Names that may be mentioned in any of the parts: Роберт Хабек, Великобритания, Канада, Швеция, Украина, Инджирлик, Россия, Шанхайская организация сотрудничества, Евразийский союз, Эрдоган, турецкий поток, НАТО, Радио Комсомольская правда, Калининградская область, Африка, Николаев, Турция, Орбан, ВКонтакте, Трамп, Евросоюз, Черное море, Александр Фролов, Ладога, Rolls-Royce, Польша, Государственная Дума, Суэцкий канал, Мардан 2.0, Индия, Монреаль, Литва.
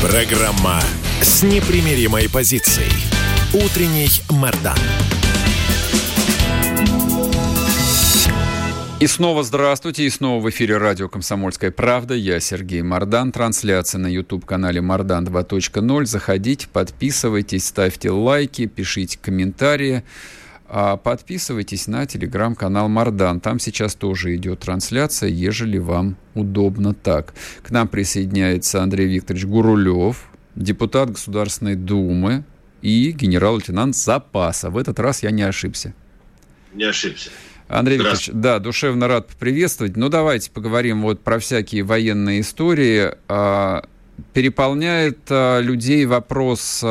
Программа с непримиримой позицией. Утренний Мардан. И снова здравствуйте, и снова в эфире радио «Комсомольская правда». Я Сергей Мардан. Трансляция на YouTube-канале «Мардан 2.0». Заходите, подписывайтесь, ставьте лайки, пишите комментарии. Подписывайтесь на телеграм-канал «Мардан». Там сейчас тоже идет трансляция, ежели вам удобно так. К нам присоединяется Андрей Викторович Гурулев, депутат Государственной Думы и генерал-лейтенант запаса. В этот раз я не ошибся. Не ошибся. Андрей Викторович, да, душевно рад поприветствовать. Ну, давайте поговорим вот про всякие военные истории. Переполняет людей вопрос,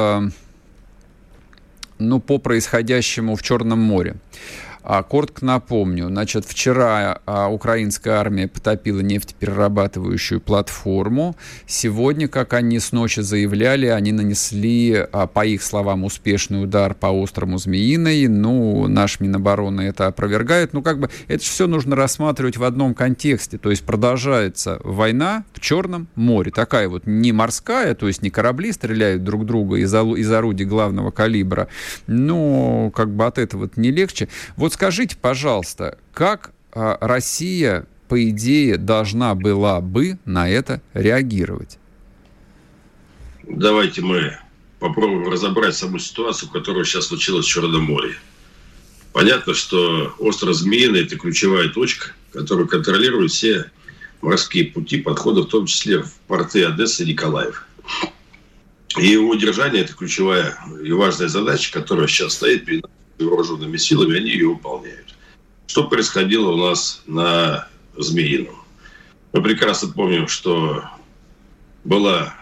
ну, по происходящему в Черном море. Коротко напомню, значит, вчера украинская армия потопила нефтеперерабатывающую платформу. Сегодня, как они с ночи заявляли, они нанесли, по их словам, успешный удар по острову Змеиный. Ну, наш Минобороны это опровергает. Ну, как бы это все нужно рассматривать в одном контексте. То есть продолжается война в Черном море. Такая вот не морская, то есть не корабли стреляют друг друга из орудий главного калибра. Но как бы от этого не легче. Вот скажите, пожалуйста, как Россия, по идее, должна была бы на это реагировать? Давайте мы попробуем разобрать саму ситуацию, которая сейчас случилась в Черном море. Понятно, что остров Змеиный – это ключевая точка, которая контролирует все морские пути подхода, в том числе в порты Одессы и Николаев. И его удержание – это ключевая и важная задача, которая сейчас стоит перед вооруженными силами, они ее выполняют. Что происходило у нас на Змеином? Мы прекрасно помним, что была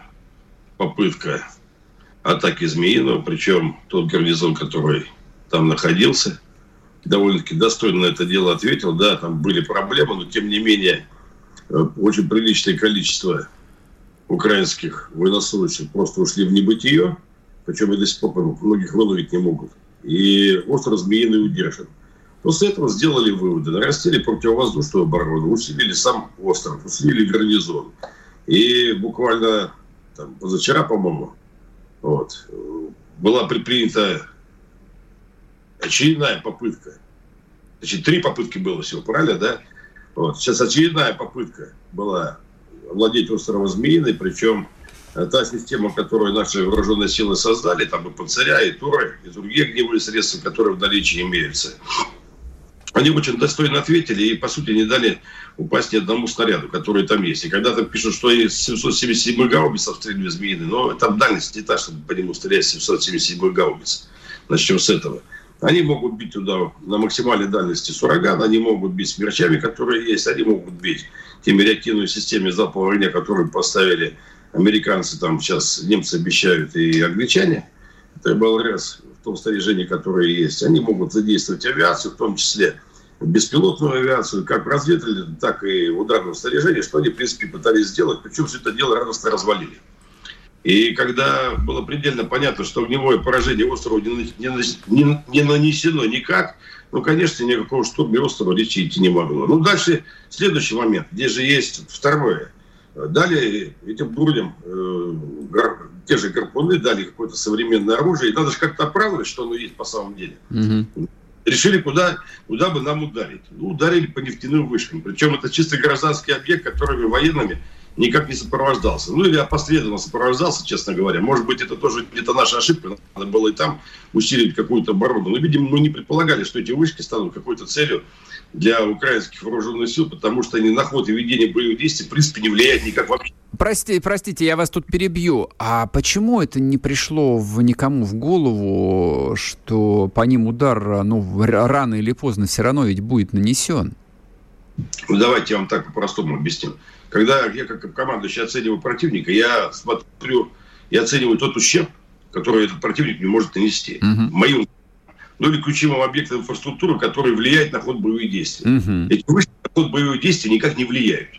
попытка атаки Змеиного, причем тот гарнизон, который там находился, довольно-таки достойно на это дело ответил. Да, там были проблемы, но тем не менее очень приличное количество украинских военнослужащих просто ушли в небытие, причем и до сих пор многих выловить не могут. И остров Змеиный удержан. После этого сделали выводы. Нарастили противовоздушную оборону, усилили сам остров, усилили гарнизон. И буквально там, позавчера, по-моему, вот, была предпринята очередная попытка. Значит, 3 попытки было всего, правильно, да? Вот. Сейчас очередная попытка была овладеть островом Змеиный, причем та система, которую наши вооруженные силы создали, там и панциря, и туры, и другие огневые средства, которые в наличии имеются. Они очень достойно ответили и, по сути, не дали упасть ни одному снаряду, который там есть. И когда-то пишут, что и 777 гаубиц обстреливали Змеиный, но там дальность не та, чтобы по нему стрелять 777 гаубиц. Начнем с этого. Они могут бить туда на максимальной дальности с урагана, они могут бить с смерчами, которые есть, они могут бить теми реактивными системами залпового огня, которые поставили американцы, там сейчас немцы обещают, и англичане, это БЛРС в том снаряжении, которое есть, они могут задействовать авиацию, в том числе беспилотную авиацию, как в разведывательном, так и в ударном снаряжении, что они, в принципе, пытались сделать, причем все это дело радостно развалили. И когда было предельно понятно, что огневое поражение острову не нанесено никак, ну, конечно, никакого штурма острова речи идти не могло. Ну, дальше следующий момент, здесь же есть второе. Дали этим дурням те же гарпуны, дали какое-то современное оружие. И надо же как-то оправдывать, что оно есть по самом деле. Угу. Решили, куда бы нам ударить. Ну, ударили по нефтяным вышкам. Причем это чисто гражданский объект, которыми военными никак не сопровождался. Ну, или опосредованно сопровождался, честно говоря. Может быть, это тоже где-то наша ошибка. Надо было и там усилить какую-то оборону. Но, видимо, мы не предполагали, что эти вышки станут какой-то целью для украинских вооруженных сил, потому что они на ход и ведение боевых действий, в принципе, не влияют никак вообще. Простите, я вас тут перебью. А почему это не пришло никому в голову, что по ним удар, ну, рано или поздно все равно ведь будет нанесен? Ну, давайте я вам так по-простому объясню. Когда я как командующий оцениваю противника, я смотрю и оцениваю тот ущерб, который этот противник не может нанести. Uh-huh. Моим, ну или ключевым объектом инфраструктуры, который влияет на ход боевых действий. Uh-huh. Эти вышки на ход боевых действий никак не влияют.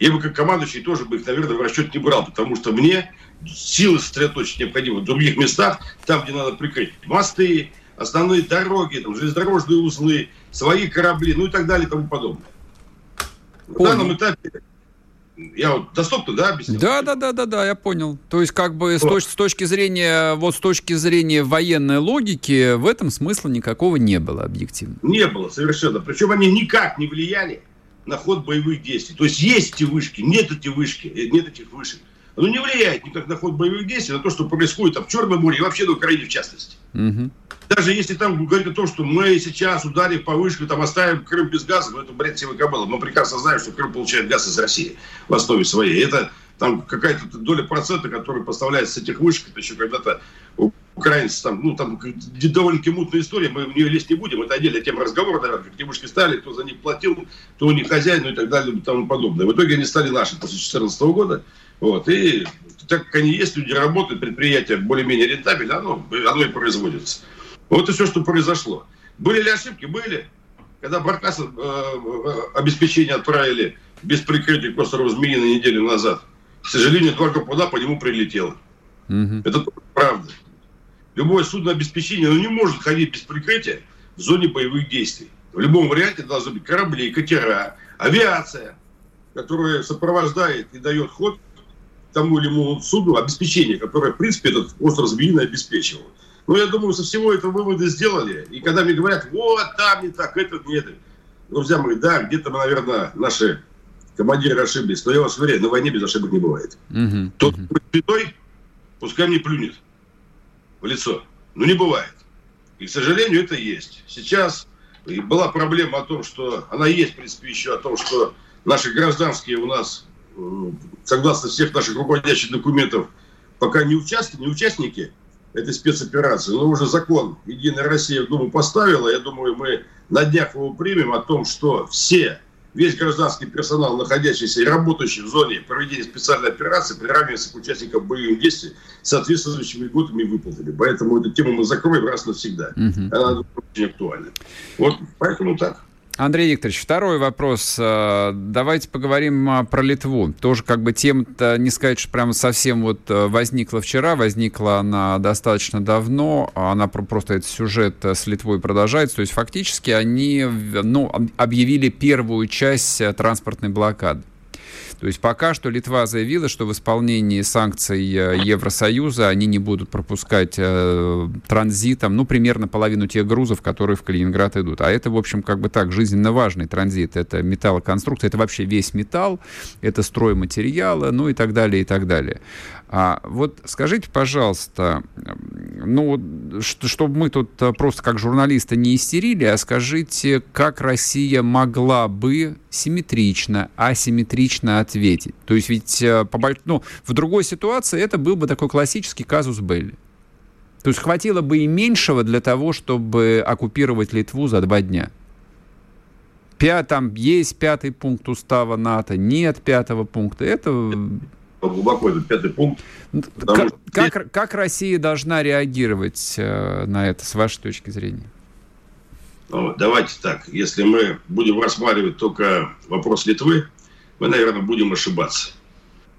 Я бы как командующий тоже бы их, наверное, в расчет не брал, потому что мне силы сосредоточить необходимо в других местах, там, где надо прикрыть мосты, основные дороги, там, железнодорожные узлы, свои корабли, ну и так далее и тому подобное. В данном этапе... Я вот доступно, да, объяснил? Да, я понял. То есть, как бы с точки зрения военной логики, в этом смысла никакого не было объективно. Не было, совершенно. Причем они никак не влияли на ход боевых действий. То есть, есть эти вышки, нет этих вышек. Оно не влияет никак на ход боевых действий, на то, что происходит там в Черном море и вообще на Украине в частности. Угу. Даже если там говорить о том, что мы сейчас ударим по вышке, там оставим Крым без газа, ну это бред сивой кобылы. Мы прекрасно знаем, что Крым получает газ из России в основе своей. Это там какая-то доля процента, которая поставляется с этих вышек. Это еще когда-то украинцы там довольно-таки мутная история, мы в нее лезть не будем. Это отдельная тема разговора, наверное, какие вышки стали, кто за них платил, кто у них хозяин, ну и так далее и тому подобное. В итоге они стали наши после 2014 года. Вот, и так как они есть, люди работают, предприятие более-менее рентабельно, оно и производится. Вот и все, что произошло. Были ли ошибки? Были. Когда баркасы обеспечения отправили без прикрытия к острову Змеиного неделю назад, к сожалению, только вода по нему прилетела. Mm-hmm. Это правда. Любое суднообеспечение не может ходить без прикрытия в зоне боевых действий. В любом варианте должны быть корабли, катера, авиация, которая сопровождает и дает ход тому или иному суду, обеспечение, которое, в принципе, этот остров Змеиный обеспечивал. Ну, я думаю, со всего этого выводы сделали. И когда мне говорят, вот там не так, это не это. Друзья мои, да, где-то, наверное, наши командиры ошиблись. Но я вас уверяю, на войне без ошибок не бывает. Uh-huh. Тот, кто пятой, пускай мне плюнет в лицо. Но не бывает. И, к сожалению, это есть. Сейчас была проблема о том, что... Она есть, в принципе, еще о том, что наши гражданские у нас, согласно всех наших руководящих документов, пока не участники этой спецоперации, но уже закон «Единая Россия» в Думу поставила, я думаю, мы на днях его примем, о том, что весь гражданский персонал, находящийся и работающий в зоне проведения специальной операции, приравнивается к участникам боевых действий с соответствующими льготами и выплатами. Поэтому эту тему мы закроем раз навсегда. Угу. Она очень актуальна. Вот, поэтому так. Андрей Викторович, второй вопрос. Давайте поговорим про Литву. Тоже как бы тема-то, не сказать, что прямо совсем вот возникла вчера, возникла она достаточно давно, она просто этот сюжет с Литвой продолжается. То есть фактически они объявили первую часть транспортной блокады. То есть пока что Литва заявила, что в исполнении санкций Евросоюза они не будут пропускать транзитом, примерно половину тех грузов, которые в Калининград идут. А это, в общем, как бы так, жизненно важный транзит. Это металлоконструкция, это вообще весь металл, это стройматериалы, и так далее, и так далее. А вот скажите, пожалуйста, чтобы мы тут просто как журналисты не истерили, а скажите, как Россия могла бы симметрично, асимметрично ответить? То есть ведь в другой ситуации это был бы такой классический казус белли. То есть хватило бы и меньшего для того, чтобы оккупировать Литву за 2 дня. Там есть 5-й пункт устава НАТО, нет 5-го пункта. Это... глубоко этот 5-й пункт. Как Россия должна реагировать на это, с вашей точки зрения? Давайте так. Если мы будем рассматривать только вопрос Литвы, мы, наверное, будем ошибаться.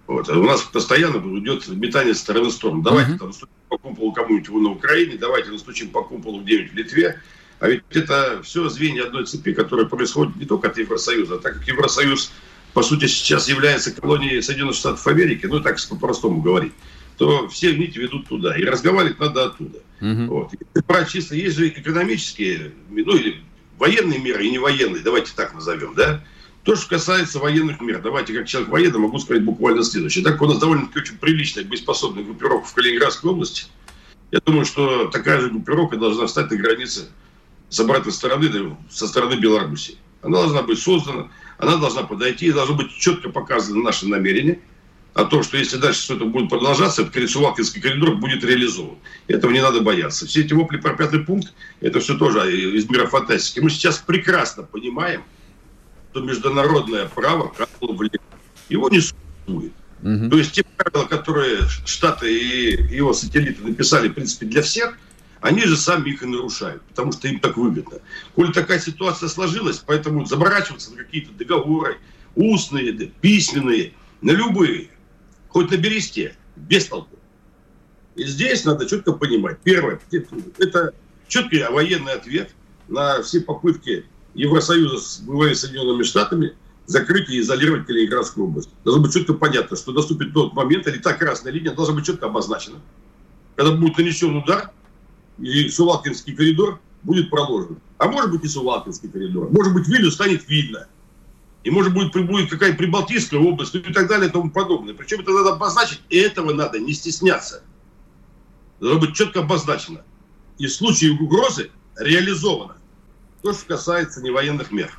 Вот. А у нас постоянно идет метание стороны в сторону. Давайте настучим по куполу кому-нибудь на Украине, давайте настучим по куполу где-нибудь в Литве. А ведь это все звенья одной цепи, которая происходит не только от Евросоюза, а так как Евросоюз по сути, сейчас является колонией Соединенных Штатов Америки, так по-простому говорить, то все нити ведут туда. И разговаривать надо оттуда. Mm-hmm. Вот. Если брать чисто, есть же экономические, или военные меры, и невоенные, давайте так назовем, да? То, что касается военных мер, давайте, как человек военный, могу сказать буквально следующее. Так как у нас довольно-таки очень приличная, боеспособная группировка в Калининградской области, я думаю, что такая же группировка должна встать на границе с обратной стороны, со стороны Беларуси. Она должна быть создана, она должна подойти, и должно быть четко показано наше намерение о том, что если дальше все это будет продолжаться, Сувалкинский коридор будет реализован. Этого не надо бояться. Все эти вопли про 5-й пункт, это все тоже из мира фантастики. Мы сейчас прекрасно понимаем, что международное право влияет его не существует. Угу. То есть те правила, которые Штаты и его сателлиты написали, в принципе, для всех, они же сами их и нарушают, потому что им так выгодно. Коль такая ситуация сложилась, поэтому заморачиваться на какие-то договоры, устные, письменные, на любые, хоть на бересте, без толку. И здесь надо четко понимать. Первое, это четкий военный ответ на все попытки Евросоюза с бывшими Соединенными Штатами закрыть и изолировать Калининградскую область. Должно быть четко понятно, что наступит тот момент, или та красная линия должна быть четко обозначена. Когда будет нанесен удар, и Сувалкинский коридор будет проложен. А может быть и Сувалкинский коридор. Может быть, Вильнюс станет видно. И может быть будет какая-то Прибалтийская область, и так далее, и тому подобное. Причем это надо обозначить, и этого надо не стесняться. Должно быть четко обозначено. И в случае угрозы реализовано то, что касается невоенных мер.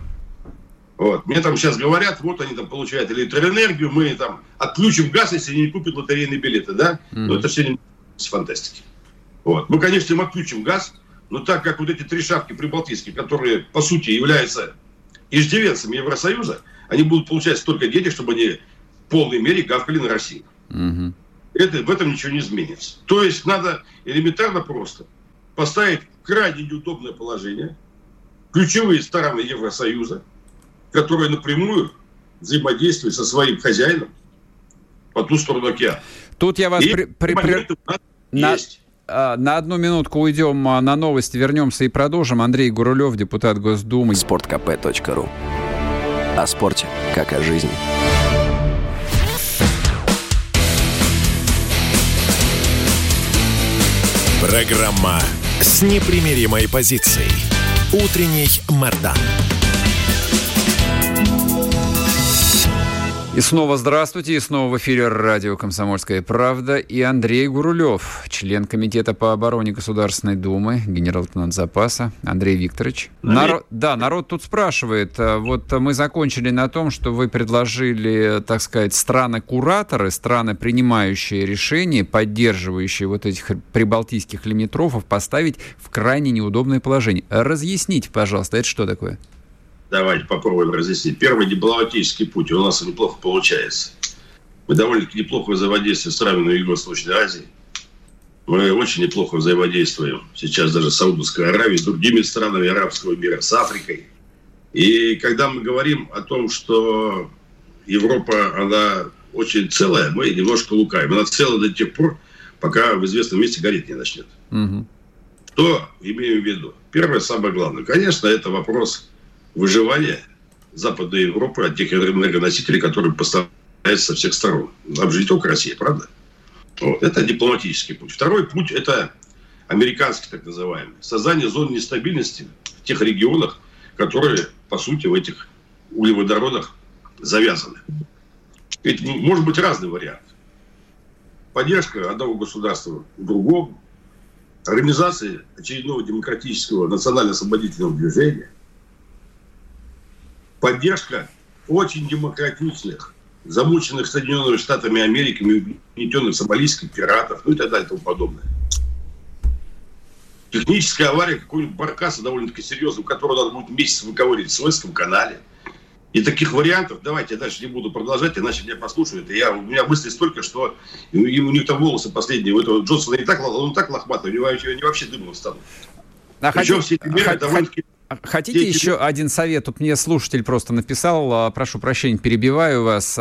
Вот. Мне там сейчас говорят, вот они там получают электроэнергию, мы там отключим газ, если они не купят лотерейные билеты, да? Но это все не фантастики. Вот. Мы, конечно, им отключим газ, но так как вот эти три шапки прибалтийские, которые, по сути, являются иждивенцами Евросоюза, они будут получать столько денег, чтобы они в полной мере гавкали на Россию. Угу. В этом ничего не изменится. То есть надо элементарно просто поставить крайне неудобное положение ключевые стороны Евросоюза, которые напрямую взаимодействуют со своим хозяином по ту сторону океана. Тут я вас... На одну минутку уйдем на новости, вернемся и продолжим. Андрей Гурулев, депутат Госдумы. sportkp.ru. О спорте, как о жизни. Программа с непримиримой позицией. Утренний Мардан. И снова здравствуйте, и снова в эфире радио «Комсомольская правда» и Андрей Гурулев, член Комитета по обороне Государственной Думы, генерал-лейтенант запаса. Андрей Викторович. Народ тут спрашивает. Вот мы закончили на том, что вы предложили, так сказать, страны-кураторы, страны, принимающие решения, поддерживающие вот этих прибалтийских лимитрофов, поставить в крайне неудобное положение. Разъясните, пожалуйста, это что такое? Давайте попробуем разъяснить. Первый дипломатический путь. У нас неплохо получается. Мы довольно-таки неплохо взаимодействуем с равной Юго-Восточной Азией. Мы очень неплохо взаимодействуем сейчас даже с Саудовской Аравией, с другими странами арабского мира, с Африкой. И когда мы говорим о том, что Европа, она очень целая, мы немножко лукаем. Она целая до тех пор, пока в известном месте гореть не начнет. Угу. Что имею в виду? Первое, самое главное. Конечно, это вопрос... выживание Западной Европы от тех энергоносителей, которые поставляются со всех сторон. Нам же не только Россия, правда? Вот. Это дипломатический путь. Второй путь – это американский, так называемый. Создание зон нестабильности в тех регионах, которые, по сути, в этих углеводородах завязаны. Ведь может быть разный вариант. Поддержка одного государства другому, организации очередного демократического национально-освободительного движения, поддержка очень демократичных, замученных Соединенными Штатами Америки, угнетенных сомалийских пиратов, ну и так далее и тому подобное. Техническая авария какой-нибудь баркаса довольно-таки серьезного, которого надо будет месяц выковыривать в Суэцком канале. И таких вариантов, давайте я дальше не буду продолжать, иначе меня послушают. И у меня мысли столько, что у них там волосы последние. У этого Джонсона и так, он так лохматый, у него вообще дымом станут. Причем все эти меры довольно-таки... Хотите еще один совет? Тут мне слушатель просто написал, прошу прощения, перебиваю вас.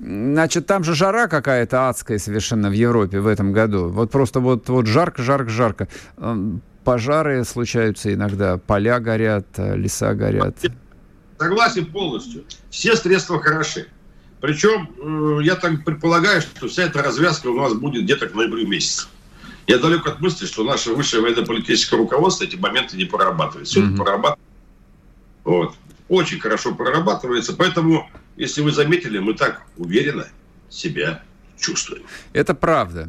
Значит, там же жара какая-то адская совершенно в Европе в этом году. Вот просто вот жарко. Пожары случаются иногда, поля горят, леса горят. Согласен полностью. Все средства хороши. Причем, я так предполагаю, что вся эта развязка у нас будет где-то к ноябрю месяцу. Я далек от мысли, что наше высшее военно-политическое руководство эти моменты не прорабатывает. Все это прорабатывается. Вот. Очень хорошо прорабатывается. Поэтому, если вы заметили, мы так уверенно себя чувствуем. Это правда.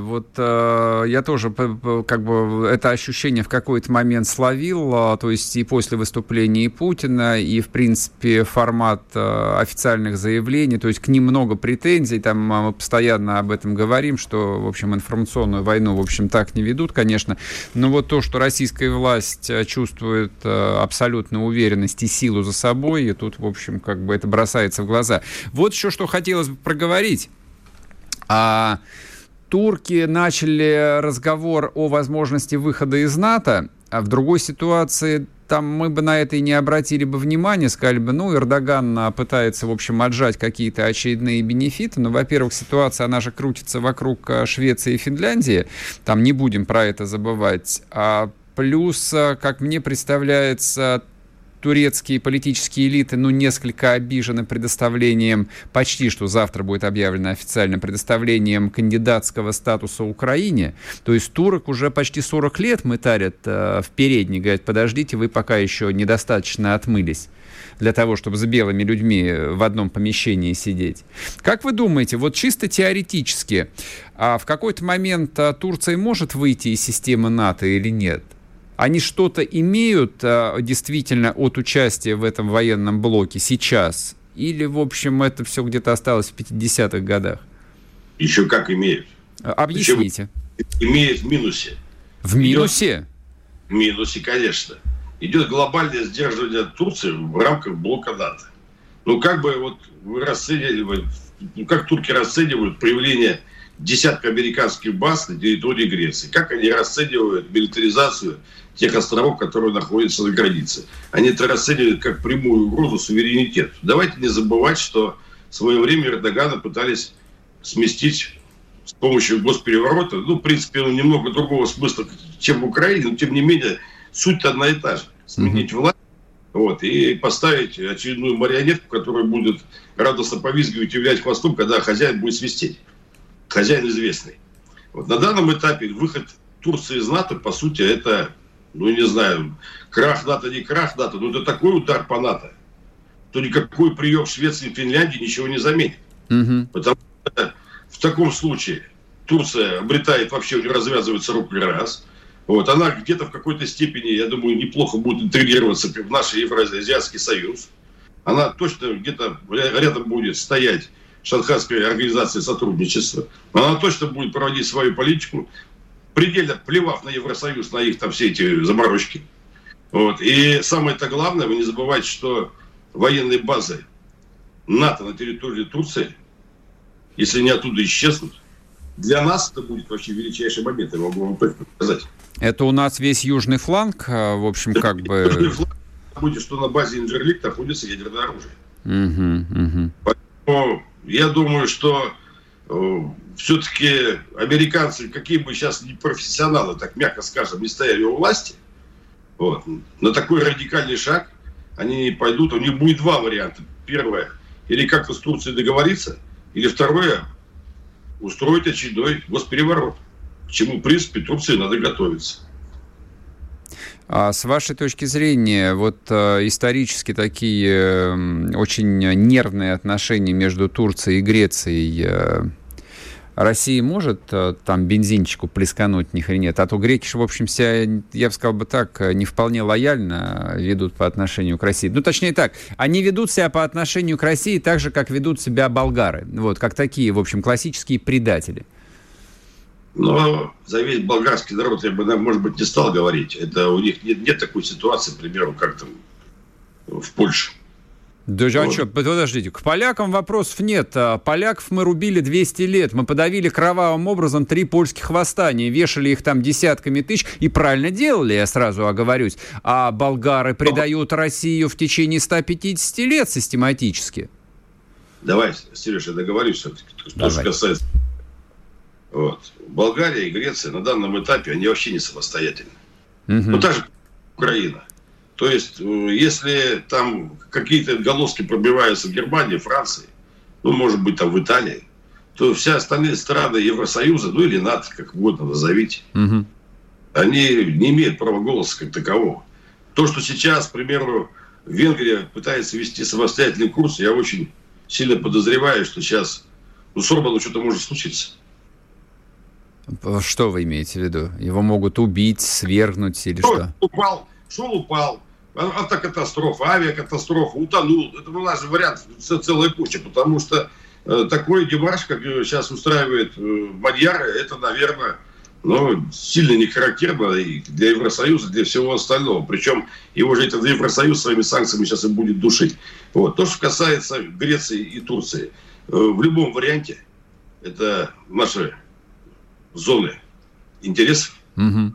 Вот я тоже как бы это ощущение в какой-то момент словил, то есть и после выступления и Путина, и, в принципе, формат официальных заявлений, то есть к ним много претензий, там мы постоянно об этом говорим, что, в общем, информационную войну, в общем, так не ведут, конечно, но вот то, что российская власть чувствует абсолютную уверенность и силу за собой, и тут, в общем, как бы это бросается в глаза. Вот еще что хотелось бы проговорить. Турки начали разговор о возможности выхода из НАТО, а в другой ситуации там мы бы на это и не обратили бы внимания, сказали бы, ну, Эрдоган пытается, в общем, отжать какие-то очередные бенефиты, но, во-первых, ситуация, она же крутится вокруг Швеции и Финляндии, там не будем про это забывать, а плюс, как мне представляется, турецкие политические элиты, несколько обижены предоставлением, почти что завтра будет объявлено официально, предоставлением кандидатского статуса Украине. То есть турок уже почти 40 лет мытарят в передней, говорят, подождите, вы пока еще недостаточно отмылись для того, чтобы с белыми людьми в одном помещении сидеть. Как вы думаете, вот чисто теоретически, в какой-то момент Турция может выйти из системы НАТО или нет? Они что-то имеют действительно от участия в этом военном блоке сейчас? Или, в общем, это все где-то осталось в 50-х годах? Еще как имеют. Объясните. Имеют в минусе. В минусе? В минусе, конечно. Идет глобальное сдерживание Турции в рамках блока НАТО. Ну, как бы вот вы расцениваете, как турки расценивают проявление десятка американских баз на территории Греции. Как они расценивают милитаризацию тех островов, которые находятся на границе? Они это расценивают как прямую угрозу суверенитету. Давайте не забывать, что в свое время Эрдогана пытались сместить с помощью госпереворота. В принципе, он немного другого смысла, чем в Украине, но, тем не менее, суть одна и та же. Сменить власть и поставить очередную марионетку, которая будет радостно повизгивать и вилять хвостом, когда хозяин будет свистеть. Хозяин известный. Вот на данном этапе выход Турции из НАТО, по сути, это, крах НАТО, не крах НАТО, но это такой удар по НАТО, то никакой прием Швеции и Финляндии ничего не заменит. Потому что в таком случае Турция обретает, вообще развязывается рукой раз. Вот, она где-то в какой-то степени, я думаю, неплохо будет интегрироваться в наш Евразийский союз. Она точно где-то рядом будет стоять Шанхайской организации сотрудничества. Она точно будет проводить свою политику, предельно плевав на Евросоюз, на их там все эти заморочки. И самое-то главное, вы не забывайте, что военные базы НАТО на территории Турции, если они оттуда исчезнут, для нас это будет вообще величайший момент, я могу вам показать. Это у нас весь южный фланг, в общем, как бы... Южный фланг, будет, что на базе Инджирлик находится ядерное оружие. Поэтому... Я думаю, что все-таки американцы, какие бы сейчас не профессионалы, так мягко скажем, не стояли у власти, на такой радикальный шаг они пойдут. У них будет два варианта. Первое, или как-то с Турцией договориться, или второе, устроить очередной госпереворот, к чему, в принципе, Турции надо готовиться. А с вашей точки зрения, исторически такие очень нервные отношения между Турцией и Грецией, Россия может там бензинчику плескануть ни хрен нет? А то греки же, в общем, себя, я бы сказал бы так, не вполне лояльно ведут по отношению к России. Точнее так, они ведут себя по отношению к России так же, как ведут себя болгары. Как такие, в общем, классические предатели. Но за весь болгарский народ я бы, может быть, не стал говорить. Это у них нет такой ситуации, к примеру, как там в Польше. Что, подождите, к полякам вопросов нет. Поляков мы рубили 200 лет. Мы подавили кровавым образом 3 польских восстания. Вешали их там десятками тысяч. И правильно делали, я сразу оговорюсь. А болгары предают Россию в течение 150 лет систематически. Давай, Сережа, я договорюсь все-таки. Что же касается... Болгария и Греция на данном этапе, они вообще не самостоятельны. Так же Украина. То есть, если там какие-то отголоски пробиваются в Германии, Франции, может быть, там в Италии, то все остальные страны Евросоюза, или НАТО, как угодно назовите, они не имеют права голоса как такового. То, что сейчас, к примеру, Венгрия пытается вести самостоятельный курс, я очень сильно подозреваю, что сейчас с Орбаном что-то может случиться. Что вы имеете в виду? Его могут убить, свергнуть или что? Упал. Автокатастрофа, авиакатастрофа, утонул. Это у нас вариант целая куча, потому что такой дебаш, как сейчас устраивает Мадьяр, это, наверное, сильно не характерно и для Евросоюза, и для всего остального. Причем его же этот Евросоюз своими санкциями сейчас и будет душить. Вот. То, что касается Греции и Турции, в любом варианте это наши зоны интересов. Угу.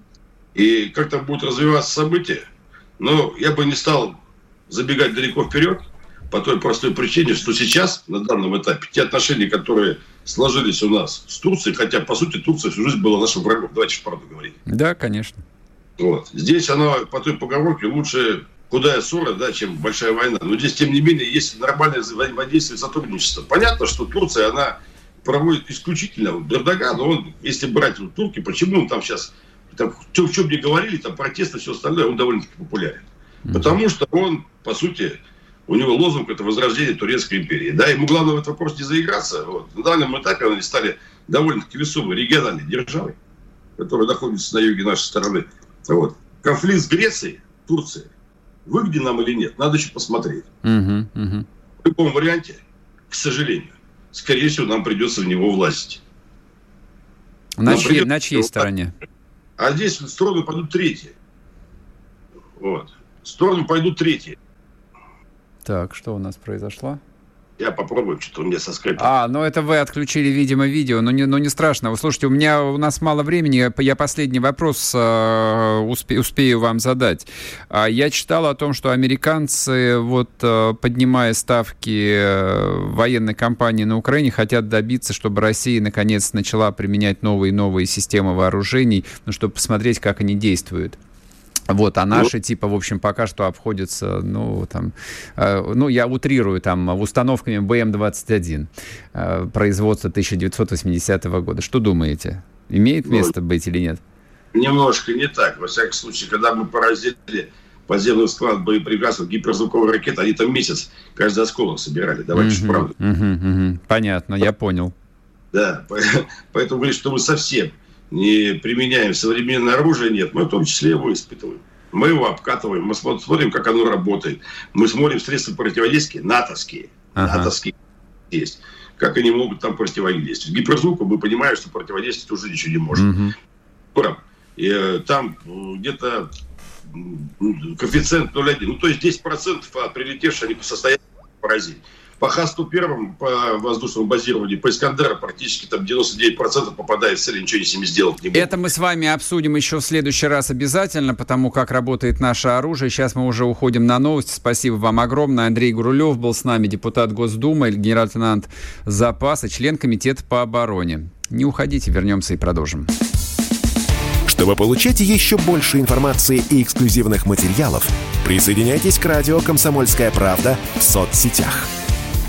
И как там будут развиваться события, но я бы не стал забегать далеко вперед по той простой причине, что сейчас, на данном этапе, те отношения, которые сложились у нас с Турцией, хотя, по сути, Турция всю жизнь была нашим врагом. Давайте же правду говорить. Да, конечно. Вот. Здесь она, по той поговорке, лучше худая ссора, да, чем большая война. Но здесь, тем не менее, есть нормальное взаимодействие и сотрудничество. Понятно, что Турция, она проводит исключительно Эрдоган, но он, если брать турки, почему он там сейчас... В чем мне говорили, там протесты и все остальное, он довольно-таки популярен. Потому что он, по сути, у него лозунг – это возрождение Турецкой империи. Да, ему главное в этот вопрос не заиграться. Вот. На данном этапе они стали довольно-таки весомой региональной державой, которая находится на юге нашей страны. Вот. Конфликт с Грецией, Турцией, выгоден нам или нет, надо еще посмотреть. В любом варианте, к сожалению, скорее всего, нам придется в него влазить. На чьей стороне? А здесь стороны пойдут третьи. Вот. Стороны пойдут третьи. Так, что у нас произошло? Я попробую, что-то у меня со скайпом. Это вы отключили, видимо, видео. Но не страшно. Вы слушайте, у нас мало времени. Я последний вопрос успею вам задать. Я читал о том, что американцы, поднимая ставки военной кампании на Украине, хотят добиться, чтобы Россия наконец начала применять новые и новые системы вооружений, чтобы посмотреть, как они действуют. А наши, пока что обходятся, я утрирую, установками БМ-21, производства 1980 года. Что думаете? Имеет место быть или нет? Немножко не так. Во всяком случае, когда мы поразили подземный склад боеприпасов гиперзвуковой ракеты, они там месяц каждый осколок собирали. Давайте же правду. Понятно, я понял. Да, поэтому говорит, что мы совсем... не применяем современное оружие, нет. Мы в том числе его испытываем. Мы его обкатываем, мы смотрим, как оно работает. Мы смотрим средства противодействия натовские. Ага. Натовские есть. Как они могут там противодействовать. Гиперзвуком мы понимаем, что противодействовать уже ничего не можем. Угу. И там где-то коэффициент 0,1. 10% от прилетевших они по состоянию поразили. По Х-101, по воздушному базированию, по Искандеру практически 99% попадает в цель, ничего не с ними сделать не будет. Это мы с вами обсудим еще в следующий раз обязательно, потому как работает наше оружие. Сейчас мы уже уходим на новости. Спасибо вам огромное. Андрей Гурулев был с нами, депутат Госдумы, генерал-лейтенант запаса, член Комитета по обороне. Не уходите, вернемся и продолжим. Чтобы получать еще больше информации и эксклюзивных материалов, присоединяйтесь к радио «Комсомольская правда» в соцсетях.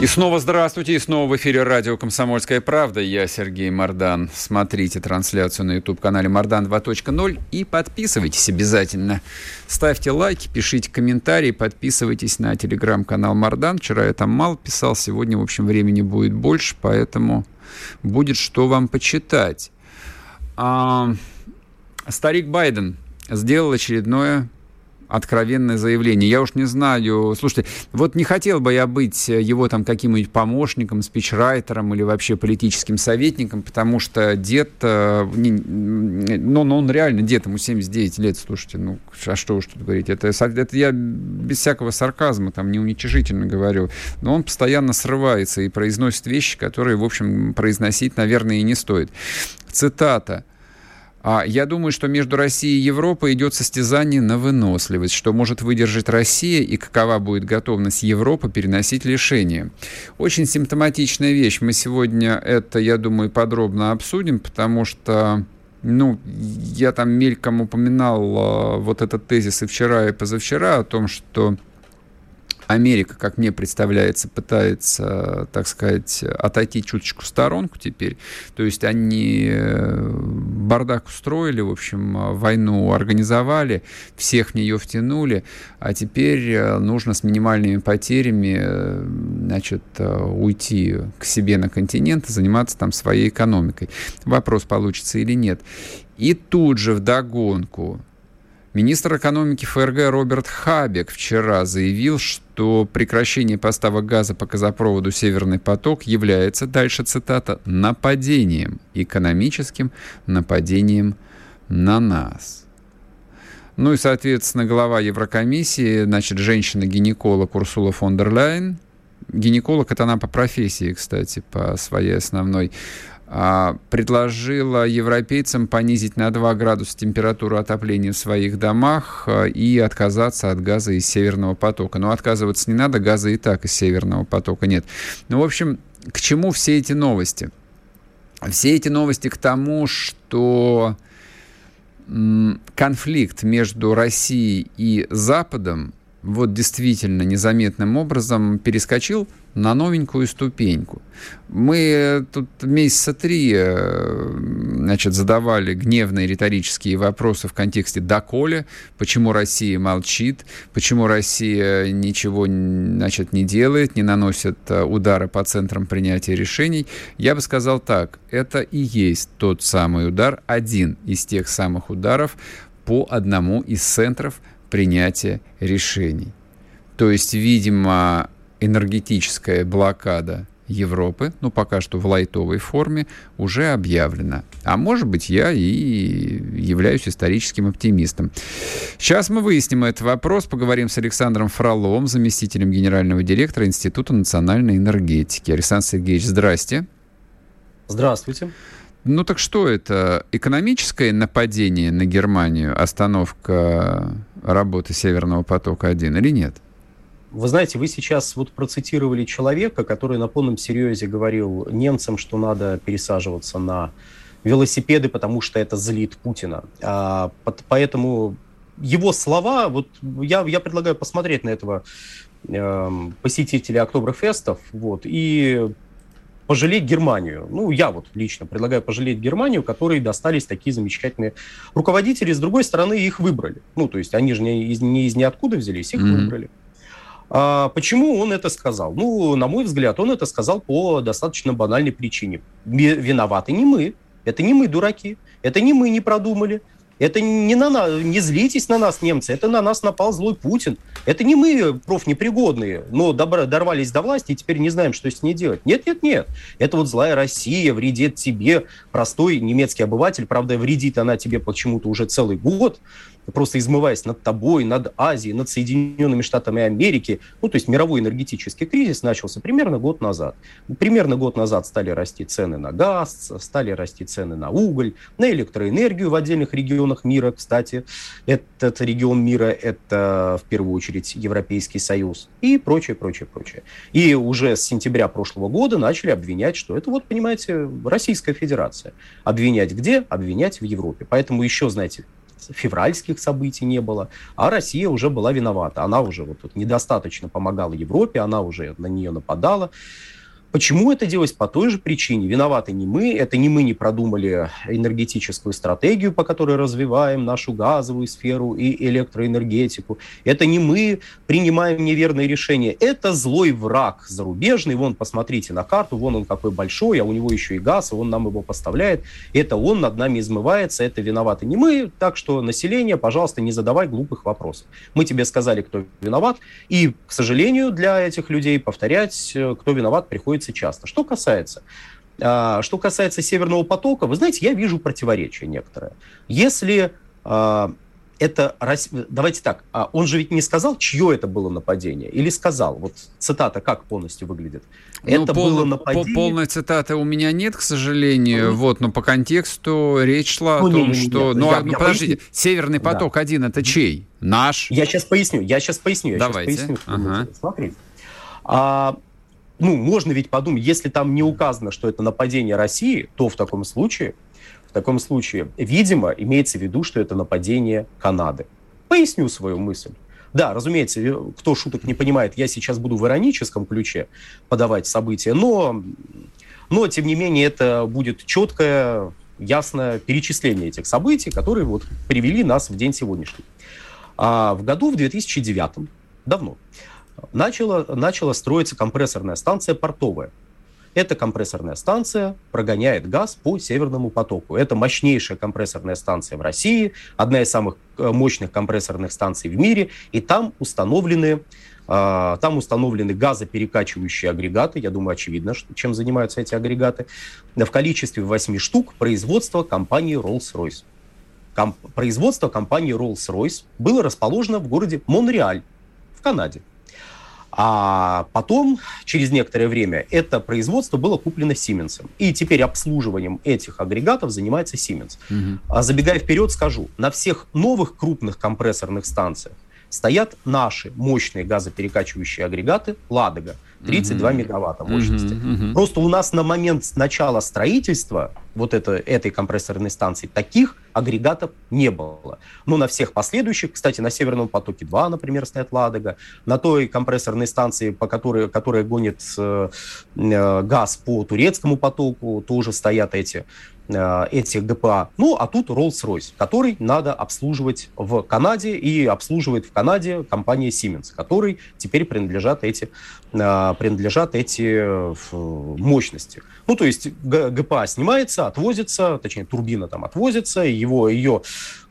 И снова здравствуйте, и снова в эфире радио «Комсомольская правда». Я Сергей Мардан. Смотрите трансляцию на YouTube-канале «Мардан 2.0» и подписывайтесь обязательно. Ставьте лайки, пишите комментарии, подписывайтесь на телеграм-канал «Мардан». Вчера я там мало писал, сегодня, в общем, времени будет больше, поэтому будет что вам почитать. Старик Байден сделал очередное... откровенное заявление. Я уж не знаю... Слушайте, не хотел бы я быть его там каким-нибудь помощником, спичрайтером или вообще политическим советником, потому что дед... он реально дед, ему 79 лет, слушайте, а что уж тут говорить? Это я без всякого сарказма, не уничижительно говорю. Но он постоянно срывается и произносит вещи, которые, в общем, произносить, наверное, и не стоит. Цитата. Я думаю, что между Россией и Европой идет состязание на выносливость, что может выдержать Россия и какова будет готовность Европы переносить лишения. Очень симптоматичная вещь. Мы сегодня это, я думаю, подробно обсудим, потому что, я там мельком упоминал вот этот тезис и вчера, и позавчера о том, что Америка, как мне представляется, пытается, так сказать, отойти чуточку в сторонку теперь. То есть они бардак устроили, в общем, войну организовали, всех в нее втянули, а теперь нужно с минимальными потерями, уйти к себе на континент и заниматься там своей экономикой. Вопрос, получится или нет. И тут же вдогонку министр экономики ФРГ Роберт Хабек вчера заявил, что прекращение поставок газа по газопроводу «Северный поток» является, дальше цитата, «нападением, экономическим нападением на нас». Ну и, соответственно, глава Еврокомиссии, женщина-гинеколог Урсула фон дер Ляйен, гинеколог — это она по профессии, кстати, по своей основной, предложила европейцам понизить на 2 градуса температуру отопления в своих домах и отказаться от газа из «Северного потока». Но отказываться не надо, газа и так из «Северного потока» нет. В общем, к чему все эти новости? Все эти новости к тому, что конфликт между Россией и Западом действительно незаметным образом перескочил на новенькую ступеньку. Мы тут месяца 3 задавали гневные риторические вопросы в контексте «доколе?», почему Россия молчит, почему Россия ничего не делает, не наносит удары по центрам принятия решений. Я бы сказал так, это и есть тот самый удар, один из тех самых ударов по одному из центров принятия решений. То есть, видимо, энергетическая блокада Европы, пока что в лайтовой форме, уже объявлена. А может быть, я и являюсь историческим оптимистом. Сейчас мы выясним этот вопрос, поговорим с Александром Фроловым, заместителем генерального директора Института национальной энергетики. Александр Сергеевич, здрасте. Здравствуйте. Так что это? Экономическое нападение на Германию, остановка работы «Северного потока-1» или нет? Вы знаете, вы сейчас процитировали человека, который на полном серьезе говорил немцам, что надо пересаживаться на велосипеды, потому что это злит Путина. Поэтому его слова... Я предлагаю посмотреть на этого посетителя Октоберфестов и... пожалеть Германию. Я лично предлагаю пожалеть Германию, которой достались такие замечательные руководители. С другой стороны, их выбрали. Они же не из ниоткуда взялись, их выбрали. А почему он это сказал? На мой взгляд, он это сказал по достаточно банальной причине. Виноваты не мы. Это не мы дураки. Это не мы не продумали. Это не на нас, не злитесь на нас, немцы, это на нас напал злой Путин. Это не мы, профнепригодные, но дорвались до власти и теперь не знаем, что с ней делать. Нет. Это злая Россия вредит тебе, простой немецкий обыватель. Правда, вредит она тебе почему-то уже целый год, просто измываясь над тобой, над Азией, над Соединенными Штатами Америки. Мировой энергетический кризис начался примерно год назад. Примерно год назад стали расти цены на газ, стали расти цены на уголь, на электроэнергию в отдельных регионах мира. Кстати, этот регион мира – это, в первую очередь, Европейский Союз и прочее. И уже с сентября прошлого года начали обвинять, что это, понимаете, Российская Федерация. Обвинять где? Обвинять в Европе. Поэтому еще, знаете, февральских событий не было, а Россия уже была виновата. Она уже недостаточно помогала Европе, она уже на нее нападала. Почему это делалось? По той же причине. Виноваты не мы, это не мы не продумали энергетическую стратегию, по которой развиваем нашу газовую сферу и электроэнергетику. Это не мы принимаем неверные решения. Это злой враг зарубежный. Вон, посмотрите на карту, вон он какой большой, а у него еще и газ, и он нам его поставляет. Это он над нами измывается, это виноваты не мы. Так что, население, пожалуйста, не задавай глупых вопросов. Мы тебе сказали, кто виноват. И, к сожалению, для этих людей повторять, кто виноват, приходится часто. Что касается «Северного потока», вы знаете, я вижу противоречие некоторое. Если это... Давайте так, он же ведь не сказал, чье это было нападение, или сказал? Вот цитата как полностью выглядит? Ну, это было нападение... Полной цитаты у меня нет, к сожалению, вот, но по контексту речь шла о том, что... Подождите, Северный поток-1 это чей? Наш? Я сейчас поясню. Давайте. Смотрите. Ну, можно ведь подумать, если там не указано, что это нападение России, то в таком случае, видимо, имеется в виду, что это нападение Канады. Поясню свою мысль. Да, разумеется, кто шуток не понимает, я сейчас буду в ироническом ключе подавать события, но тем не менее, это будет четкое, ясное перечисление этих событий, которые вот привели нас в день сегодняшний. А в году, в 2009, давно, начала строиться компрессорная станция портовая. Эта компрессорная станция прогоняет газ по Северному потоку. Это мощнейшая компрессорная станция в России, одна из самых мощных компрессорных станций в мире, и там установлены газоперекачивающие агрегаты. Я думаю, очевидно, чем занимаются эти агрегаты. В количестве 8 штук производства компании Rolls-Royce. Производство компании Rolls-Royce было расположено в городе Монреаль в Канаде. А потом, через некоторое время, это производство было куплено Siemens. И теперь обслуживанием этих агрегатов занимается Siemens. Угу. Забегая вперед, скажу, на всех новых крупных компрессорных станциях стоят наши мощные газоперекачивающие агрегаты «Ладога», 32 мегаватта мощности. Просто у нас на момент начала строительства вот этой компрессорной станции таких агрегатов не было. Но на всех последующих, кстати, на Северном потоке 2, например, стоит «Ладога», на той компрессорной станции, по которая гонит газ по Турецкому потоку, тоже стоят эти ГПА. Ну, а тут Rolls-Royce, который надо обслуживать в Канаде, и обслуживает в Канаде компания Siemens, которой теперь принадлежат эти мощности. Ну, то есть ГПА снимается, отвозится, точнее, турбина там отвозится,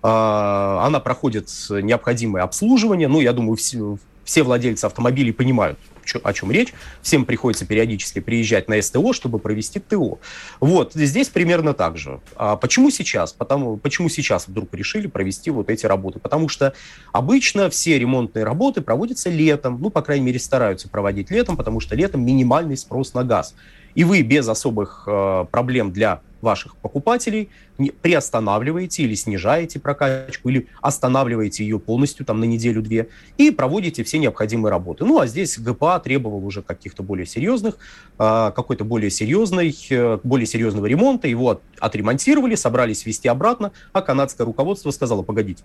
она проходит необходимое обслуживание. Ну, я думаю, все владельцы автомобилей понимают, о чем речь. Всем приходится периодически приезжать на СТО, чтобы провести ТО. Вот, здесь примерно так же. А почему сейчас? Почему сейчас вдруг решили провести вот эти работы? Потому что обычно все ремонтные работы проводятся летом. Ну, по крайней мере, стараются проводить летом, потому что летом минимальный спрос на газ. И вы без особых проблем для ваших покупателей приостанавливаете или снижаете прокачку, или останавливаете ее полностью там, на неделю-две, и проводите все необходимые работы. Ну, а здесь ГПА требовал уже каких-то более серьезного ремонта, его отремонтировали, собрались везти обратно, а канадское руководство сказало: погодите,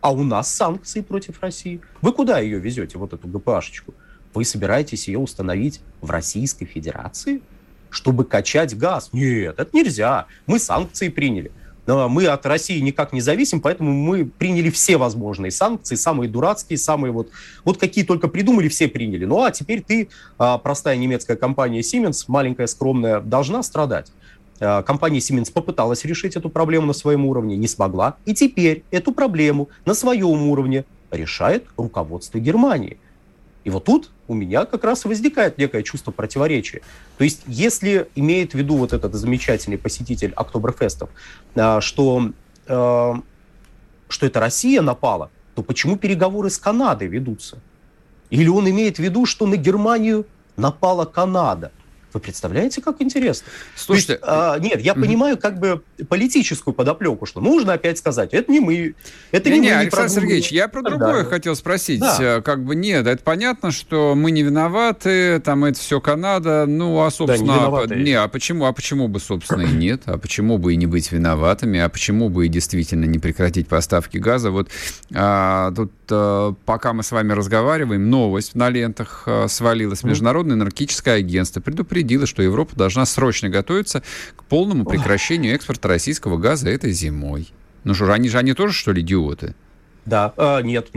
а у нас санкции против России. Вы куда ее везете, вот эту ГПАшечку? Вы собираетесь ее установить в Российской Федерации, чтобы качать газ? Нет, это нельзя. Мы санкции приняли. Но мы от России никак не зависим, поэтому мы приняли все возможные санкции, самые дурацкие, самые вот какие только придумали, все приняли. Ну а теперь ты, простая немецкая компания Siemens, маленькая, скромная, должна страдать. Компания Siemens попыталась решить эту проблему на своем уровне, не смогла. И теперь эту проблему на своем уровне решает руководство Германии. И вот тут у меня как раз возникает некое чувство противоречия. То есть, если имеет в виду вот этот замечательный посетитель Октоберфестов, что это Россия напала, то почему переговоры с Канадой ведутся? Или он имеет в виду, что на Германию напала Канада? Вы представляете, как интересно? Слушайте, есть, нет, я понимаю как бы политическую подоплеку, что нужно опять сказать, это не мы. Александр Сергеевич, я про другое хотел спросить. Да. Как бы нет, это понятно, что мы не виноваты, там это все Канада, ну а собственно... почему бы, собственно, и нет? А почему бы и не быть виноватыми? А почему бы и действительно не прекратить поставки газа? Вот тут пока мы с вами разговариваем, новость на лентах свалилась. Международное энергетическое агентство предупредило, что Европа должна срочно готовиться к полному прекращению экспорта российского газа этой зимой. Ну что, они тоже, что ли, идиоты? Да, нет.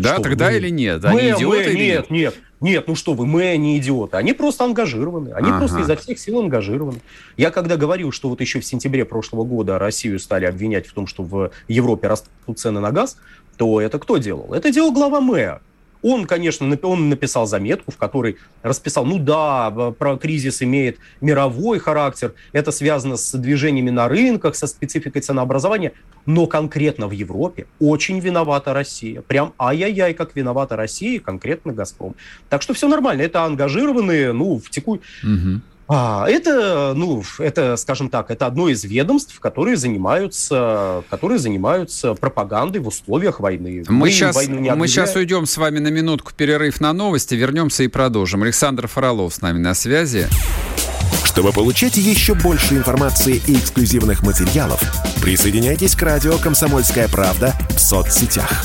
Да, тогда вы? Или нет? Они идиоты или нет? Нет, ну что вы, мы не идиоты. Они просто ангажированы. Они просто изо всех сил ангажированы. Я когда говорил, что вот еще в сентябре прошлого года Россию стали обвинять в том, что в Европе растут цены на газ, то это кто делал? Это делал глава МЭА. Он, конечно, он написал заметку, в которой расписал, ну да, кризис имеет мировой характер, это связано с движениями на рынках, со спецификой ценообразования, но конкретно в Европе очень виновата Россия. Прям ай-яй-яй, как виновата Россия, конкретно «Газпром». Так что все нормально, это ангажированные, в текущей... Угу. Это, скажем так, это одно из ведомств, которые занимаются пропагандой в условиях войны. Мы сейчас уйдем с вами на минутку, перерыв на новости, вернемся и продолжим. Александр Фролов с нами на связи. Чтобы получать еще больше информации и эксклюзивных материалов, присоединяйтесь к радио «Комсомольская правда» в соцсетях.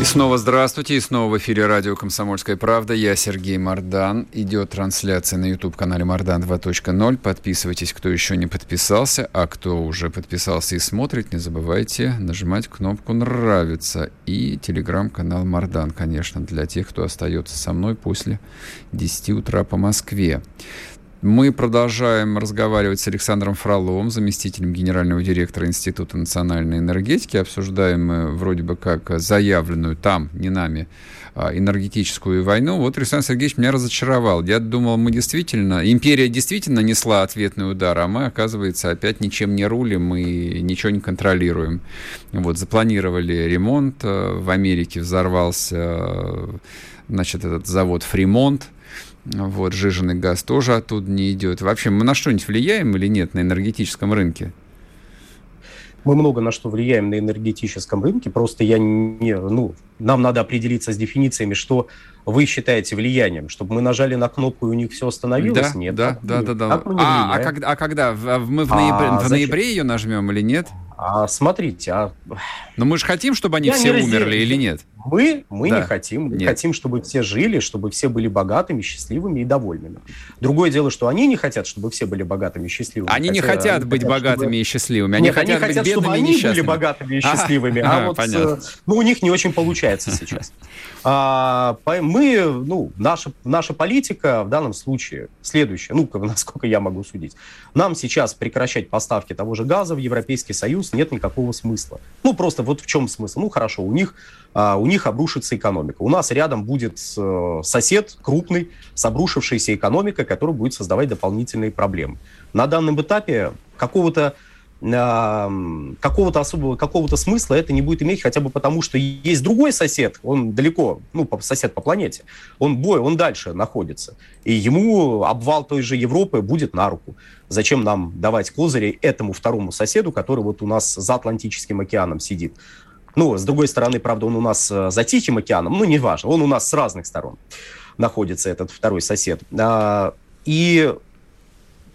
И снова здравствуйте, и снова в эфире радио «Комсомольская правда». Я Сергей Мардан. Идет трансляция на YouTube-канале «Мардан 2.0». Подписывайтесь, кто еще не подписался, а кто уже подписался и смотрит, не забывайте нажимать кнопку «Нравится». И телеграм-канал «Мардан», конечно, для тех, кто остается со мной после 10 утра по Москве. Мы продолжаем разговаривать с Александром Фроловым, заместителем генерального директора Института национальной энергетики. Обсуждаем мы вроде бы как заявленную там, не нами, энергетическую войну. Вот Александр Сергеевич меня разочаровал. Я думал, империя действительно несла ответный удар, а мы, оказывается, опять ничем не рулим и ничего не контролируем. Вот, запланировали ремонт. В Америке взорвался, этот завод «Фримонт». Вот, жиженый газ тоже оттуда не идет. Вообще, мы на что-нибудь влияем или нет на энергетическом рынке? Мы много на что влияем на энергетическом рынке. Просто нам надо определиться с дефинициями, что вы считаете влиянием. Чтобы мы нажали на кнопку, и у них все остановилось? Да, нет. Да. А когда? Мы в ноябре ее нажмем или нет? Смотрите. Но мы же хотим, чтобы они все умерли или нет? Мы не хотим, чтобы все жили, чтобы все были богатыми, счастливыми и довольными. Другое дело, что они не хотят, чтобы все были богатыми и счастливыми. Они не хотят быть богатыми и счастливыми. Они хотят, чтобы они были богатыми и счастливыми. У них не очень получается сейчас. Наша политика в данном случае следующая, насколько я могу судить. Нам сейчас прекращать поставки того же газа в Европейский Союз нет никакого смысла. Просто вот в чем смысл? Хорошо, у них обрушится экономика. У нас рядом будет сосед крупный с обрушившейся экономикой, который будет создавать дополнительные проблемы. На данном этапе какого-то смысла это не будет иметь, хотя бы потому, что есть другой сосед, он далеко, сосед по планете, он дальше находится, и ему обвал той же Европы будет на руку. Зачем нам давать козыри этому второму соседу, который у нас за Атлантическим океаном сидит? С другой стороны, правда, он у нас за Тихим океаном, неважно, он у нас с разных сторон находится, этот второй сосед. И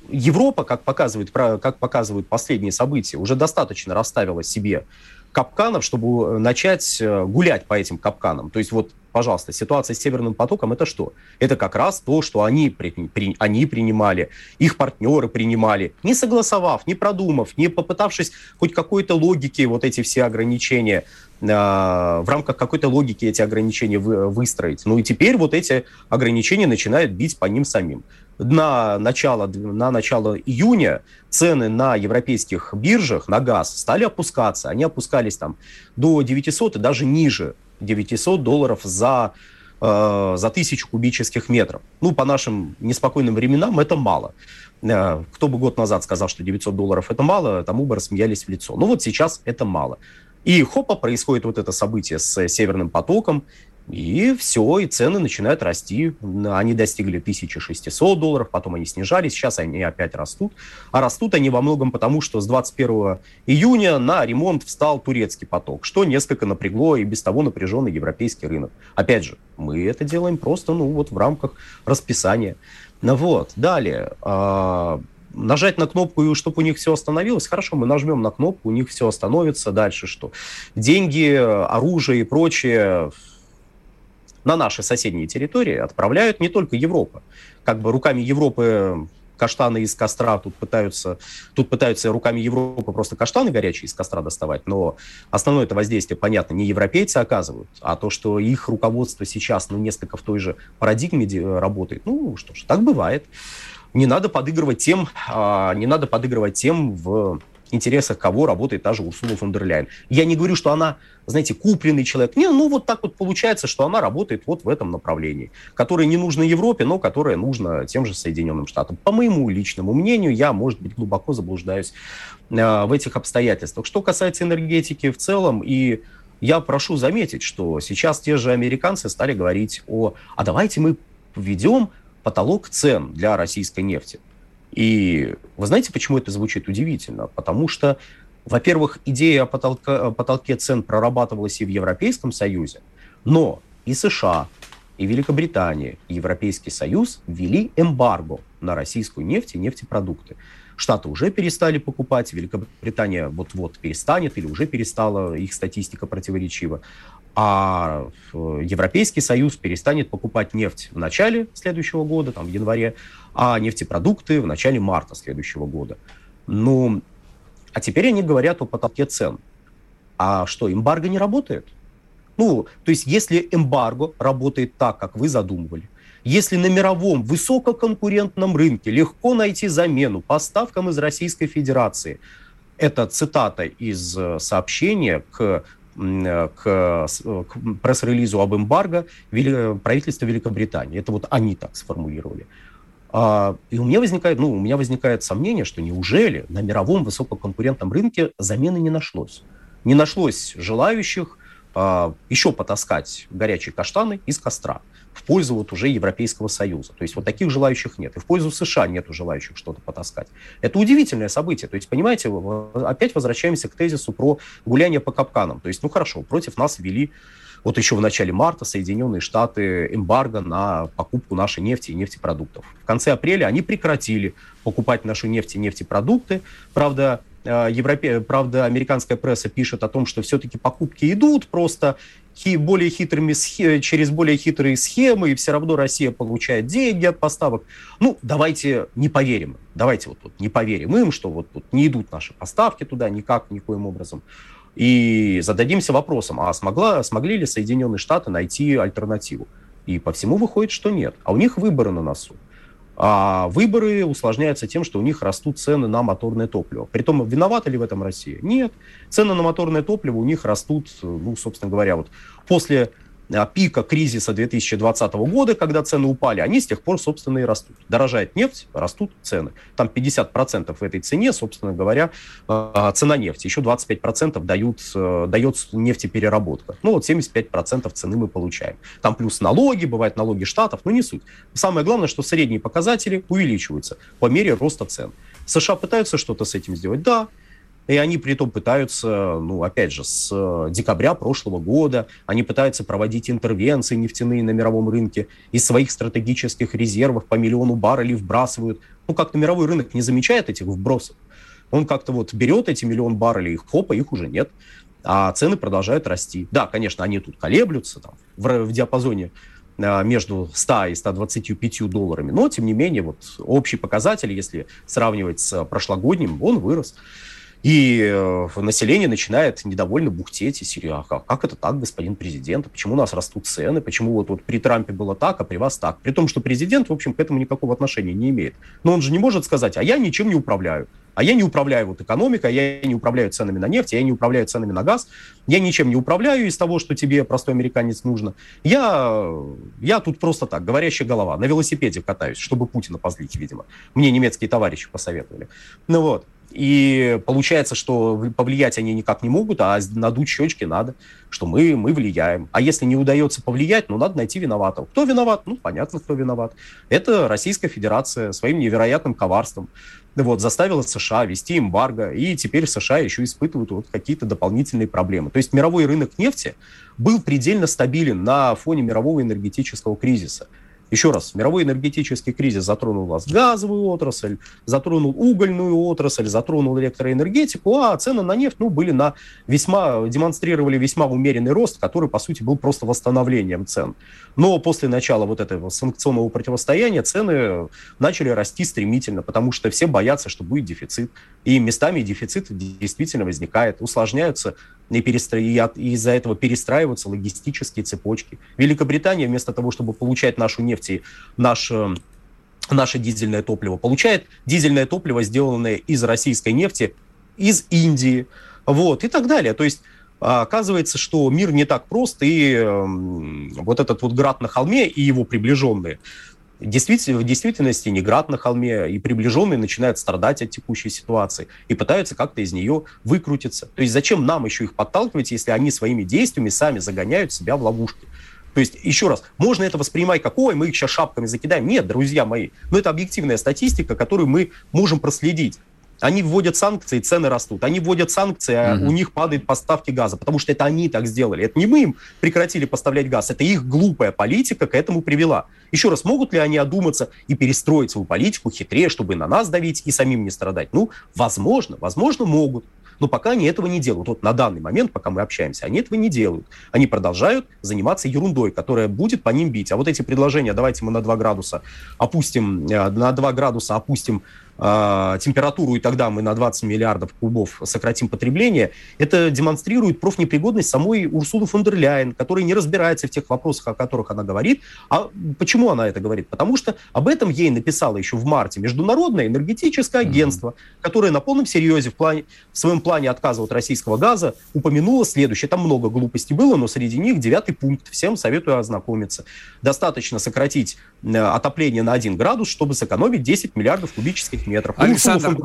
Европа, как показывают последние события, уже достаточно расставила себе капканов, чтобы начать гулять по этим капканам. То есть, пожалуйста, ситуация с Северным потоком – это что? Это как раз то, что они принимали, их партнеры принимали, не согласовав, не продумав, не попытавшись хоть какой-то логики эти все ограничения, в рамках какой-то логики эти ограничения выстроить. И теперь эти ограничения начинают бить по ним самим. На начало июня цены на европейских биржах на газ стали опускаться. Они опускались до 900 и даже ниже $900 за 1000 кубических метров. По нашим неспокойным временам это мало. Кто бы год назад сказал, что $900 это мало, тому бы рассмеялись в лицо. Сейчас это мало. И хопа, происходит это событие с Северным потоком. И все, и цены начинают расти. Они достигли $1600, потом они снижались, сейчас они опять растут. А растут они во многом потому, что с 21 июня на ремонт встал турецкий поток, что несколько напрягло и без того напряженный европейский рынок. Опять же, мы это делаем просто в рамках расписания. Далее. Нажать на кнопку, и чтобы у них все остановилось, хорошо, мы нажмем на кнопку, у них все остановится, дальше что? Деньги, оружие и прочее... на наши соседние территории отправляют не только Европа. Как бы руками Европы каштаны из костра тут пытаются руками Европы просто каштаны горячие из костра доставать, но основное это воздействие, понятно, не европейцы оказывают, а то, что их руководство сейчас, несколько в той же парадигме работает, что ж, так бывает. Не надо подыгрывать тем, в интересах кого работает та же Урсула фон дер Ляйен. Я не говорю, что она, знаете, купленный человек. Не, вот так вот получается, что она работает вот в этом направлении, которое не нужно Европе, но которое нужно тем же Соединенным Штатам. По моему личному мнению, я, может быть, глубоко заблуждаюсь в этих обстоятельствах. Что касается энергетики в целом, и я прошу заметить, что сейчас те же американцы стали говорить а давайте мы введем потолок цен для российской нефти. И вы знаете, почему это звучит удивительно? Потому что, во-первых, идея о потолке цен прорабатывалась и в Европейском Союзе, но и США, и Великобритания, и Европейский Союз ввели эмбарго на российскую нефть и нефтепродукты. Штаты уже перестали покупать, Великобритания вот-вот перестанет или уже перестала, их статистика противоречива. А Европейский Союз перестанет покупать нефть в начале следующего года, в январе, а нефтепродукты в начале марта следующего года. А теперь они говорят о потолке цен. А что, эмбарго не работает? То есть если эмбарго работает так, как вы задумывали, если на мировом высококонкурентном рынке легко найти замену поставкам из Российской Федерации, это цитата из сообщения к пресс-релизу об эмбарго правительства Великобритании. Это вот они так сформулировали. И у меня возникает сомнение, что неужели на мировом высококонкурентном рынке замены не нашлось? Не нашлось желающих еще потаскать горячие каштаны из костра в пользу уже Европейского Союза. То есть таких желающих нет. И в пользу США нету желающих что-то потаскать. Это удивительное событие. То есть, понимаете, опять возвращаемся к тезису про гуляние по капканам. То есть, хорошо, против нас ввели еще в начале марта Соединенные Штаты эмбарго на покупку нашей нефти и нефтепродуктов. В конце апреля они прекратили покупать нашу нефть и нефтепродукты. Правда, американская пресса пишет о том, что все-таки покупки идут, просто через более хитрые схемы, и все равно Россия получает деньги от поставок. Давайте не поверим. Давайте не поверим им, что не идут наши поставки туда никак, никоим образом. И зададимся вопросом, а смогли ли Соединенные Штаты найти альтернативу? И по всему выходит, что нет. А у них выборы на носу. А выборы усложняются тем, что у них растут цены на моторное топливо. Притом, виновата ли в этом Россия? Нет. Цены на моторное топливо у них растут, собственно говоря, после пика кризиса 2020 года, когда цены упали, они с тех пор, собственно, и растут. Дорожает нефть, растут цены. 50% в этой цене, собственно говоря, цена нефти. Еще 25% дает нефтепереработка. 75% цены мы получаем. Плюс налоги, бывают налоги штатов, не суть. Самое главное, что средние показатели увеличиваются по мере роста цен. США пытаются что-то с этим сделать? Да. И они притом пытаются, с декабря прошлого года, они пытаются проводить интервенции нефтяные на мировом рынке, из своих стратегических резервов по 1 миллиону баррелей вбрасывают. Как-то мировой рынок не замечает этих вбросов. Он как-то берет эти 1 миллион баррелей, их уже нет, а цены продолжают расти. Да, конечно, они тут колеблются, в диапазоне между 100 и 125 долларами, но, тем не менее, общий показатель, если сравнивать с прошлогодним, он вырос. И население начинает недовольно бухтеть и серьезно. Как это так, господин президент? Почему у нас растут цены? Почему при Трампе было так, а при вас так? При том, что президент, в общем, к этому никакого отношения не имеет. Но он же не может сказать, а я ничем не управляю. А я не управляю экономикой, а я не управляю ценами на нефть, а я не управляю ценами на газ. Я ничем не управляю из того, что тебе, простой американец, нужно. Я тут просто так, говорящая голова, на велосипеде катаюсь, чтобы Путина позлить, видимо. Мне немецкие товарищи посоветовали. И получается, что повлиять они никак не могут, а надуть щечки надо, что мы влияем. А если не удается повлиять, надо найти виноватого. Кто виноват? Понятно, кто виноват. Это Российская Федерация своим невероятным коварством заставила США ввести эмбарго, и теперь США еще испытывают какие-то дополнительные проблемы. То есть мировой рынок нефти был предельно стабилен на фоне мирового энергетического кризиса. Еще раз, мировой энергетический кризис затронул вас газовую отрасль, затронул угольную отрасль, затронул электроэнергетику, а цены на нефть, были демонстрировали весьма умеренный рост, который, по сути, был просто восстановлением цен. Но после начала этого санкционного противостояния цены начали расти стремительно, потому что все боятся, что будет дефицит. И местами дефицит действительно возникает, усложняются и из-за этого перестраиваются логистические цепочки. Великобритания вместо того, чтобы получать нашу нефть и наше дизельное топливо, получает дизельное топливо, сделанное из российской нефти, из Индии, и так далее. То есть оказывается, что мир не так прост, и этот град на холме и его приближенные в действительности не град на холме, и приближенные начинают страдать от текущей ситуации и пытаются как-то из нее выкрутиться. То есть зачем нам еще их подталкивать, если они своими действиями сами загоняют себя в ловушки? То есть, еще раз, можно это воспринимать как, мы их сейчас шапками закидаем. Нет, друзья мои, это объективная статистика, которую мы можем проследить. Они вводят санкции, цены растут. Они вводят санкции, а у них падают поставки газа, потому что это они так сделали. Это не мы им прекратили поставлять газ, это их глупая политика к этому привела. Еще раз, могут ли они одуматься и перестроить свою политику хитрее, чтобы на нас давить и самим не страдать? Возможно, могут. Но пока они этого не делают. На данный момент, пока мы общаемся, они этого не делают. Они продолжают заниматься ерундой, которая будет по ним бить. А эти предложения, давайте мы на 2 градуса опустим, температуру, и тогда мы на 20 миллиардов кубов сократим потребление, это демонстрирует профнепригодность самой Урсулы фон дер Ляйен, которая не разбирается в тех вопросах, о которых она говорит. А почему она это говорит? Потому что об этом ей написало еще в марте Международное энергетическое агентство, которое на полном серьезе в своем плане отказа от российского газа упомянуло следующее. Там много глупостей было, но среди них 9 пункт. Всем советую ознакомиться. Достаточно сократить отопление на 1 градус, чтобы сэкономить 10 миллиардов кубических метров. Александр,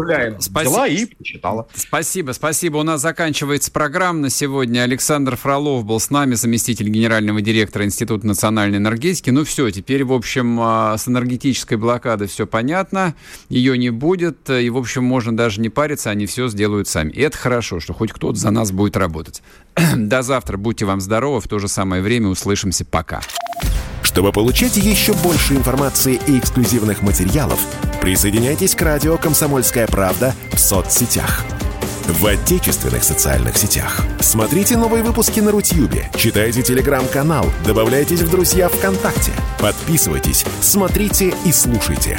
спасибо. У нас заканчивается программа на сегодня. Александр Фролов был с нами, заместитель генерального директора Института национальной энергетики. Теперь, с энергетической блокадой все понятно. Ее не будет. И, можно даже не париться, они все сделают сами. И это хорошо, что хоть кто-то за нас будет работать. До завтра. Будьте вам здоровы. В то же самое время услышимся. Пока. Чтобы получать еще больше информации и эксклюзивных материалов, присоединяйтесь к радио «Комсомольская правда» в соцсетях. В отечественных социальных сетях. Смотрите новые выпуски на Рутьюбе, читайте телеграм-канал, добавляйтесь в друзья ВКонтакте, подписывайтесь, смотрите и слушайте.